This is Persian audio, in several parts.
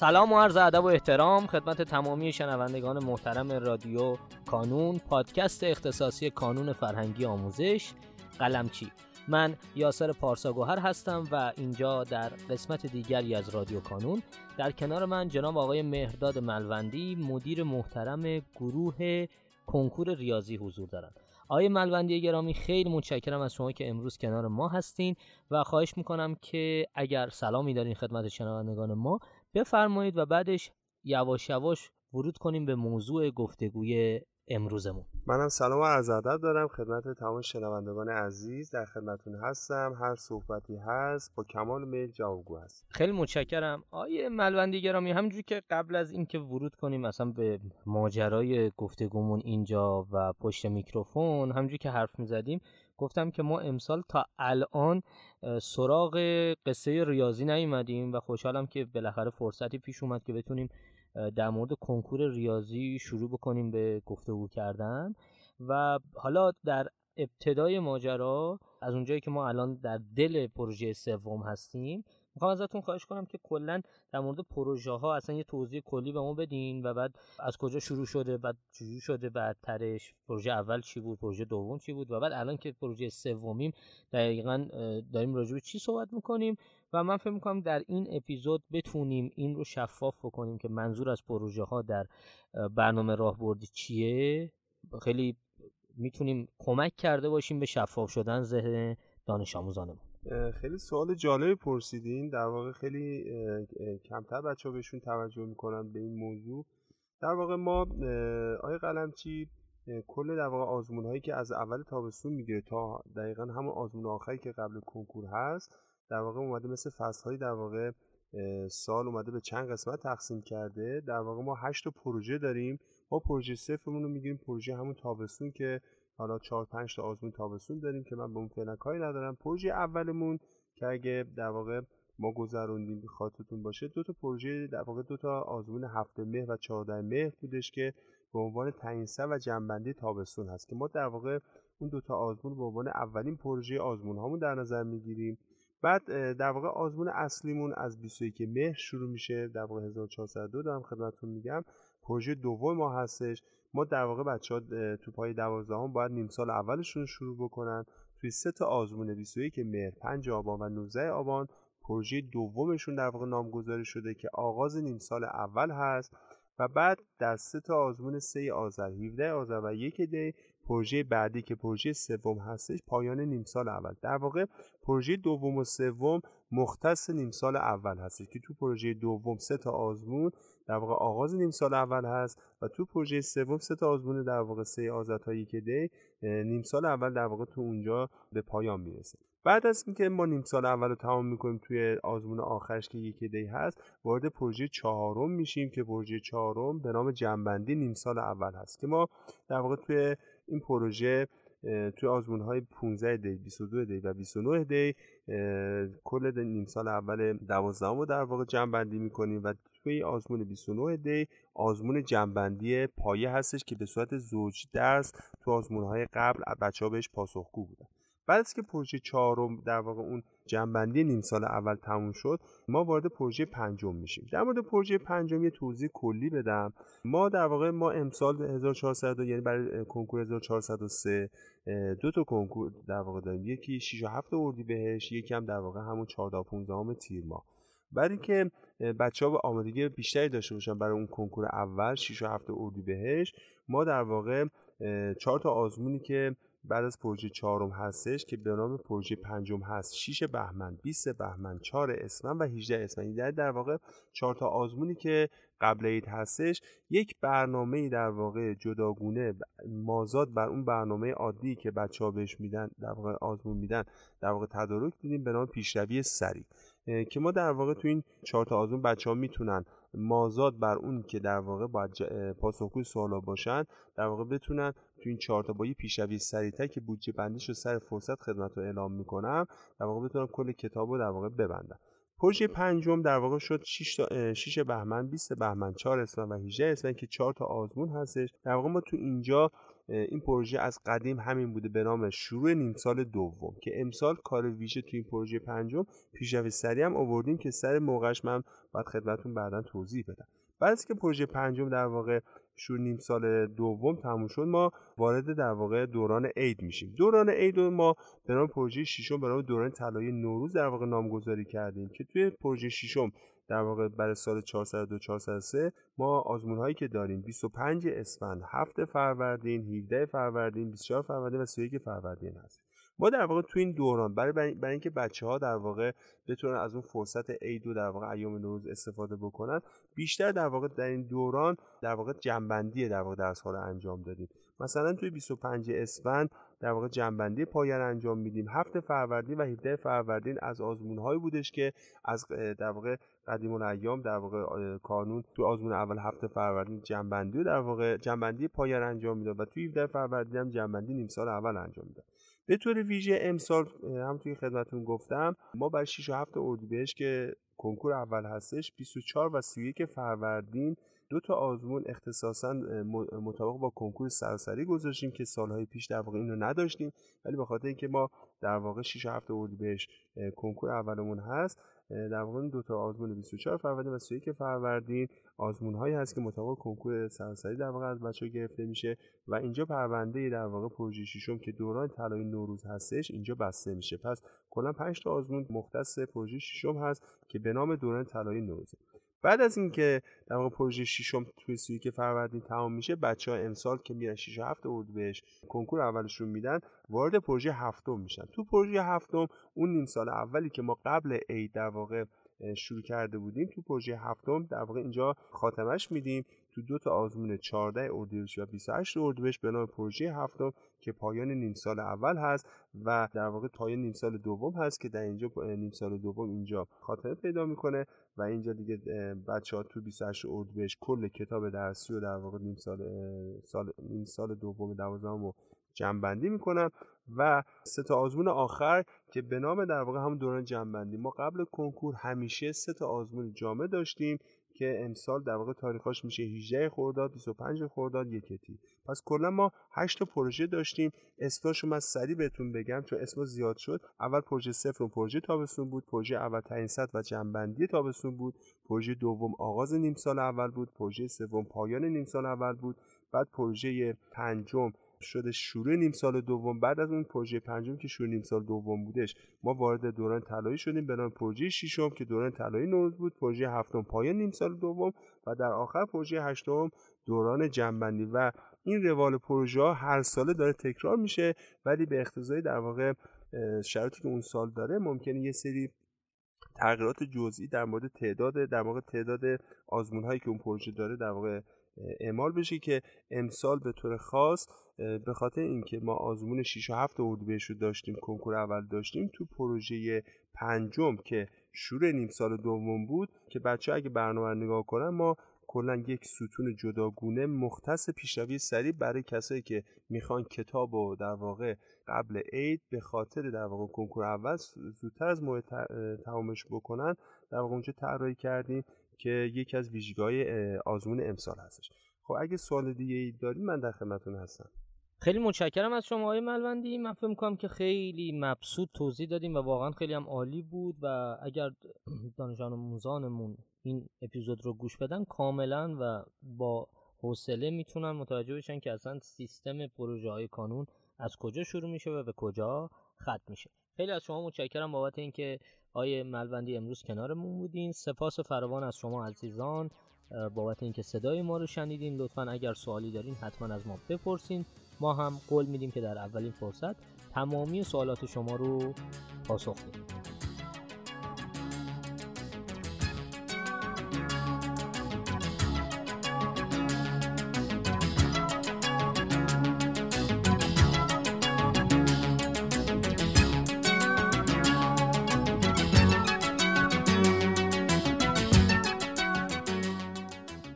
سلام و عرض ادب و احترام خدمت تمامی شنوندگان محترم رادیو کانون، پادکست اختصاصی کانون فرهنگی آموزش قلمچی. من یاسر پارساگوهر هستم و اینجا در قسمت دیگری از رادیو کانون در کنار من جناب آقای مهرداد ملوندی، مدیر محترم گروه کنکور ریاضی حضور دارند. آقای ملوندی گرامی، خیلی متشکرم از شما که امروز کنار ما هستین و خواهش میکنم که اگر سلامی دارین خدمت شنوندگان ما بفرمایید و بعدش یواش یواش ورود کنیم به موضوع گفتگوی امروزمون. منم سلام و عرض ادب دارم خدمت تمام شنوندگان عزیز، در خدمتتون هستم. هر صحبتی هست با کمال میل جوابگو هست. خیلی متشکرم. آیه ملوندی گرامی، همونجوری که قبل از اینکه ورود کنیم مثلا به ماجرای گفتگومون اینجا و پشت میکروفون، همونجوری که حرف میزدیم گفتم که ما امسال تا الان سراغ قصه ریاضی نیومدیم و خوشحالم که بالاخره فرصتی پیش اومد که بتونیم در مورد کنکور ریاضی شروع بکنیم به گفتگو کردن. و حالا در ابتدای ماجرا، از اونجایی که ما الان در دل پروژه سوم هستیم، میخوام ازتون خواهش کنم که کلا در مورد پروژه ها اصلا یه توضیح کلی به ما بدین و بعد از کجا شروع شده، بعد چجوری شده، بعد ترش پروژه اول چی بود، پروژه دوم چی بود و بعد الان که پروژه سومیم دقیقاً داریم راجع به چی صحبت میکنیم. و من فکر میکنم در این اپیزود بتونیم این رو شفاف بکنیم که منظور از پروژه ها در برنامه راهبردی چیه. خیلی میتونیم کمک کرده باشیم به شفاف شدن ذهن دانش آموزانمون. خیلی سوال جالب پرسیدین. در واقع خیلی کمتر بچه‌ها بهشون توجه میکنن به این موضوع. در واقع ما آقای قلمچی کل در واقع آزمون‌هایی که از اول تابستون میگیره تا دقیقاً همون آزمون آخری که قبل کنکور هست، در واقع اومده مثل فصل‌های در واقع سال اومده به چند قسمت تقسیم کرده. در واقع ما 8 پروژه داریم. ما پروژه صفرمون رو میگیریم پروژه همون تابستون که حالا 4-5 آزمون تابستون داریم که من به اون فعلا کاری ندارم. پروژه اولمون که اگه در واقع ما گذروندیم به خاطرتون باشه، 2 پروژه در واقع 2 آزمون 7 مهر و 14 مهر بودش که به عنوان تنیسه و جنبندی تابستون هست که ما در واقع اون 2 آزمون به عنوان اولین پروژه آزمون هامون در نظر میگیریم. بعد در واقع آزمون اصلیمون از 21 مهر شروع میشه، در واقع 1402 دارم خدمتتون میگم، پروژه دوم ما هستش. ما در واقع بچه‌ها تو پای 12 باید نیم سال اولشون شروع بکنن. توی 3 آزمون 21 مهر، 5 آبان و 19 آبان پروژه دومشون در واقع نامگذاری شده که آغاز نیم سال اول هست و بعد در 3 آزمون 3 آذر، 17 آذر و 1 دی پروژه بعدی که پروژه سوم هستش پایان نیم سال اول. در واقع پروژه دوم و سوم مختص نیم سال اول هستش که تو پروژه دوم 3 آزمون در واقع آغاز نیم سال اول هست و تو پروژه سوم 3 آزمون در واقع 3 آذر تا 1 دی نیم سال اول در واقع تو اونجا به پایان میرسه. بعد از اینکه ما نیم سال اول رو تمام میکنیم توی آزمون آخرش که 1 دی هست، وارد پروژه چهارم میشیم که پروژه چهارم به نام جنبندی نیم سال اول هست که ما در واقع توی این پروژه توی آزمون‌های 15 دی، 22 دی و 29 دی کل نیم سال اول 12 رو در واقع جنبندی می‌کنیم و توی آزمون 29 دی آزمون جنبندی پایه هستش که به صورت زوج درس تو آزمون‌های قبل بچه‌ها بهش پاسخگو بودن. بعد از که پروژه چهارم در واقع اون جنبندی نیم سال اول تموم شد، ما وارد پروژه پنجم میشیم. در مورد پروژه پنجم یه توضیح کلی بدم. ما در واقع ما امسال 1400 یعنی برای کنکور 1403 2 کنکور در واقع داریم. یکی 6 و 7 اردیبهشت، یکی هم در واقع همون 14 و 15 تیر ماه. برای اینکه بچه‌ها به آمادگی بیشتری داشته باشن برای اون کنکور اول 6 و 7 اردیبهشت، ما در واقع 4 آزمونی که بعد از پروژه چهارم هستش که به نام پروژه پنجم هست، 6 بهمن، 20 بهمن، 4 اسفند و 18 اسفند. در واقع 4 آزمونی که قبل عید هستش، یک برنامه در واقع جداگونه مازاد بر اون برنامه عادی که بچه‌ها بهش میدن در واقع آزمون میدن در واقع تدارک دیدیم به نام پیشروی سریع که ما در واقع تو این 4 آزمون بچه‌ها میتونن مازاد بر اون که در واقع باید پاسخگوی سوالا باشن در واقع بتونن تو این 4 با یه پیشروی سریع‌تر که بودجه بندیش رو سر فرصت خدمت رو اعلام میکنم در واقع بتونم کل کتاب رو در واقع ببندم. پروژه پنجم در واقع شد 6 بهمن، 20 بهمن، 4 اسفند و 18 اسفند که 4 آزمون هستش. در واقع ما تو اینجا این پروژه از قدیم همین بوده به نام شروع نیم سال دوم که امسال کار ویژه تو این پروژه پنجم پیشرفت سریع هم آوردیم که سر موقعش من باید خدمتتون بعداً توضیح بدم. بعد از که پروژه پنجم در واقع شروع نیم سال دوم تموم شد، ما وارد در واقع دوران عید میشیم. دوران عید رو ما به نام پروژه ششم به نام دوران طلایی نوروز در واقع نامگذاری کردیم که توی پروژه ششم در واقع برای سال 402 403 ما آزمون هایی که داریم 25 اسفند، 7 فروردین، 17 فروردین، 24 فروردین و 31 فروردین هست. ما در واقع تو این دوران برای اینکه بچه‌ها در واقع بتونن از اون فرصت عید و در واقع ایام نوروز استفاده بکنن، بیشتر در واقع در این دوران در واقع جنبندی در واقع درس‌ها رو انجام دادیم. مثلا توی 25 اسفند در واقع جنبندی پایان انجام میدیم. 7 فروردین و 17 فروردین از آزمون‌هایی بودش که از در واقع قدیم الایام در واقع کانون تو آزمون اول 7 فروردین جنبندی و در واقع جنبندی پایان انجام میداد و توی 17 فروردین هم جنبندی نیم سال اول انجام میداد. به طور ویژه امسال هم توی خدمتتون گفتم ما برای 6 و 7 اردیبهشت که کنکور اول هستش 24 و 31 فروردین دو تا آزمون اختصاصاً مطابق با کنکور سراسری گذاشتیم که سالهای پیش در واقع اینو نداشتیم، ولی به خاطر اینکه ما در واقع 6 و 7 اردیبهشت کنکور اولمون هست در واقع دو تا آزمون 24 فروردین و 31 فروردین آزمون‌هایی هست که مطابق کنکور سراسری در واقع از بچه‌ها گرفته میشه و اینجا پرونده در واقع پروژه ششم که دوران طلایی نوروز هستش اینجا بسته میشه. پس کلا 5 تا آزمون مختص پروژه ششم هست که به نام دوران طلایی نوروز. بعد از اینکه در واقع پروژه ششم توی 31 فروردین تمام میشه، بچه‌ها امسال که میرن 6 و 7 اردیبهشت کنکور اولشون میدن، وارد پروژه هفتم میشن. تو پروژه هفتم اون نیم سال اولی که ما قبل عید در واقع شروع کرده بودیم، تو پروژه هفتم در واقع اینجا خاتمش میدیم تو دو تا آزمون 14 اردیبهشت و 28 اردیبهشت به نام پروژه هفتم که پایان نیم سال اول هست و در واقع پایان نیم سال دوم هست که در اینجا نیم سال دوم اینجا خاتمه پیدا میکنه و اینجا دیگه بچه‌ها تو 28 اردیبهشت کل کتاب درسی و در واقع نیم سال دوم 12 جنبندی میکنم و 3 تا آزمون آخر که به نام در واقع هم دوران جنبندی. ما قبل کنکور همیشه 3 تا آزمون جامع داشتیم که امسال در واقع تاریخاش میشه 18 خرداد، 25 خرداد، 1 تیر. پس کلا ما 8 تا پروژه داشتیم. اسماشو من سریع بهتون بگم چون اسما زیاد شد. اول پروژه 0 و پروژه تابستون بود، پروژه اول تعیین سطح و جنبندی تابستون بود، پروژه دوم آغاز نیم سال اول بود، پروژه سوم پایان نیم سال اول بود، بعد پروژه پنجم شده شروع نیم سال دوم. بعد از اون پروژه پنجم که شروع نیم سال دوم بودش ما وارد دوران طلایی شدیم به نام پروژه ششم که دوران طلایی نوروز بود، پروژه هفتم پایان نیم سال دوم و در آخر پروژه هشتم دوران جنبندی. و این روال پروژه ها هر ساله داره تکرار میشه، ولی به اقتضای در واقع شرایطی که اون سال داره ممکنه یه سری تغییرات جزئی در مورد تعداد آزمون هایی که اون پروژه داره در واقع اعمال بشه که امسال به طور خاص به خاطر اینکه ما آزمون 6 و 7 اردیبهشت رو داشتیم، کنکور اول داشتیم، تو پروژه پنجم که شروع نیم سال دوم بود که بچه‌ها اگه برنامه رو نگاه کنن ما کلا یک ستون جداگونه مختص پیشروی سریع برای کسایی که میخوان کتاب و در واقع قبل عید به خاطر در واقع کنکور اول زودتر از موعد تمامش بکنن در واقع اونجا طراحی کردیم که یکی از ویژگی‌های آزمون امسال هستش. خب اگه سوال دیگه‌ای دارید من در خدمتتون هستم. خیلی متشکرم از شما آقای ملوندی. من فکر می‌کنم که خیلی مبسوط توضیح دادیم و واقعا خیلی هم عالی بود و اگر دانشجویان و موزانمون این اپیزود رو گوش بدن کاملا و با حوصله میتونن متوجه بشن که اصلا سیستم پروژه‌های کانون از کجا شروع میشه و به کجا ختم میشه. خیلی از شما متشکرم بابت اینکه آقای ملوندی امروز کنارمون بودین. سپاس فراوان از شما عزیزان بابت اینکه صدای ما رو شنیدین. لطفاً اگر سوالی دارین حتما از ما بپرسین. ما هم قول میدیم که در اولین فرصت تمامی سوالات شما رو پاسخ بدیم.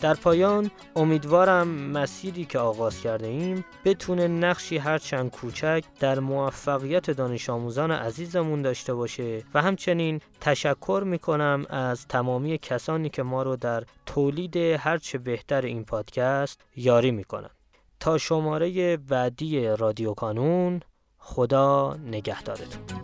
در پایان امیدوارم مسیری که آغاز کرده ایم بتونه نقشی هرچند کوچک در موفقیت دانش آموزان عزیزمون داشته باشه و همچنین تشکر میکنم از تمامی کسانی که ما رو در تولید هرچه بهتر این پادکست یاری میکنن. تا شماره بعدی رادیو کانون، خدا نگهدارتون.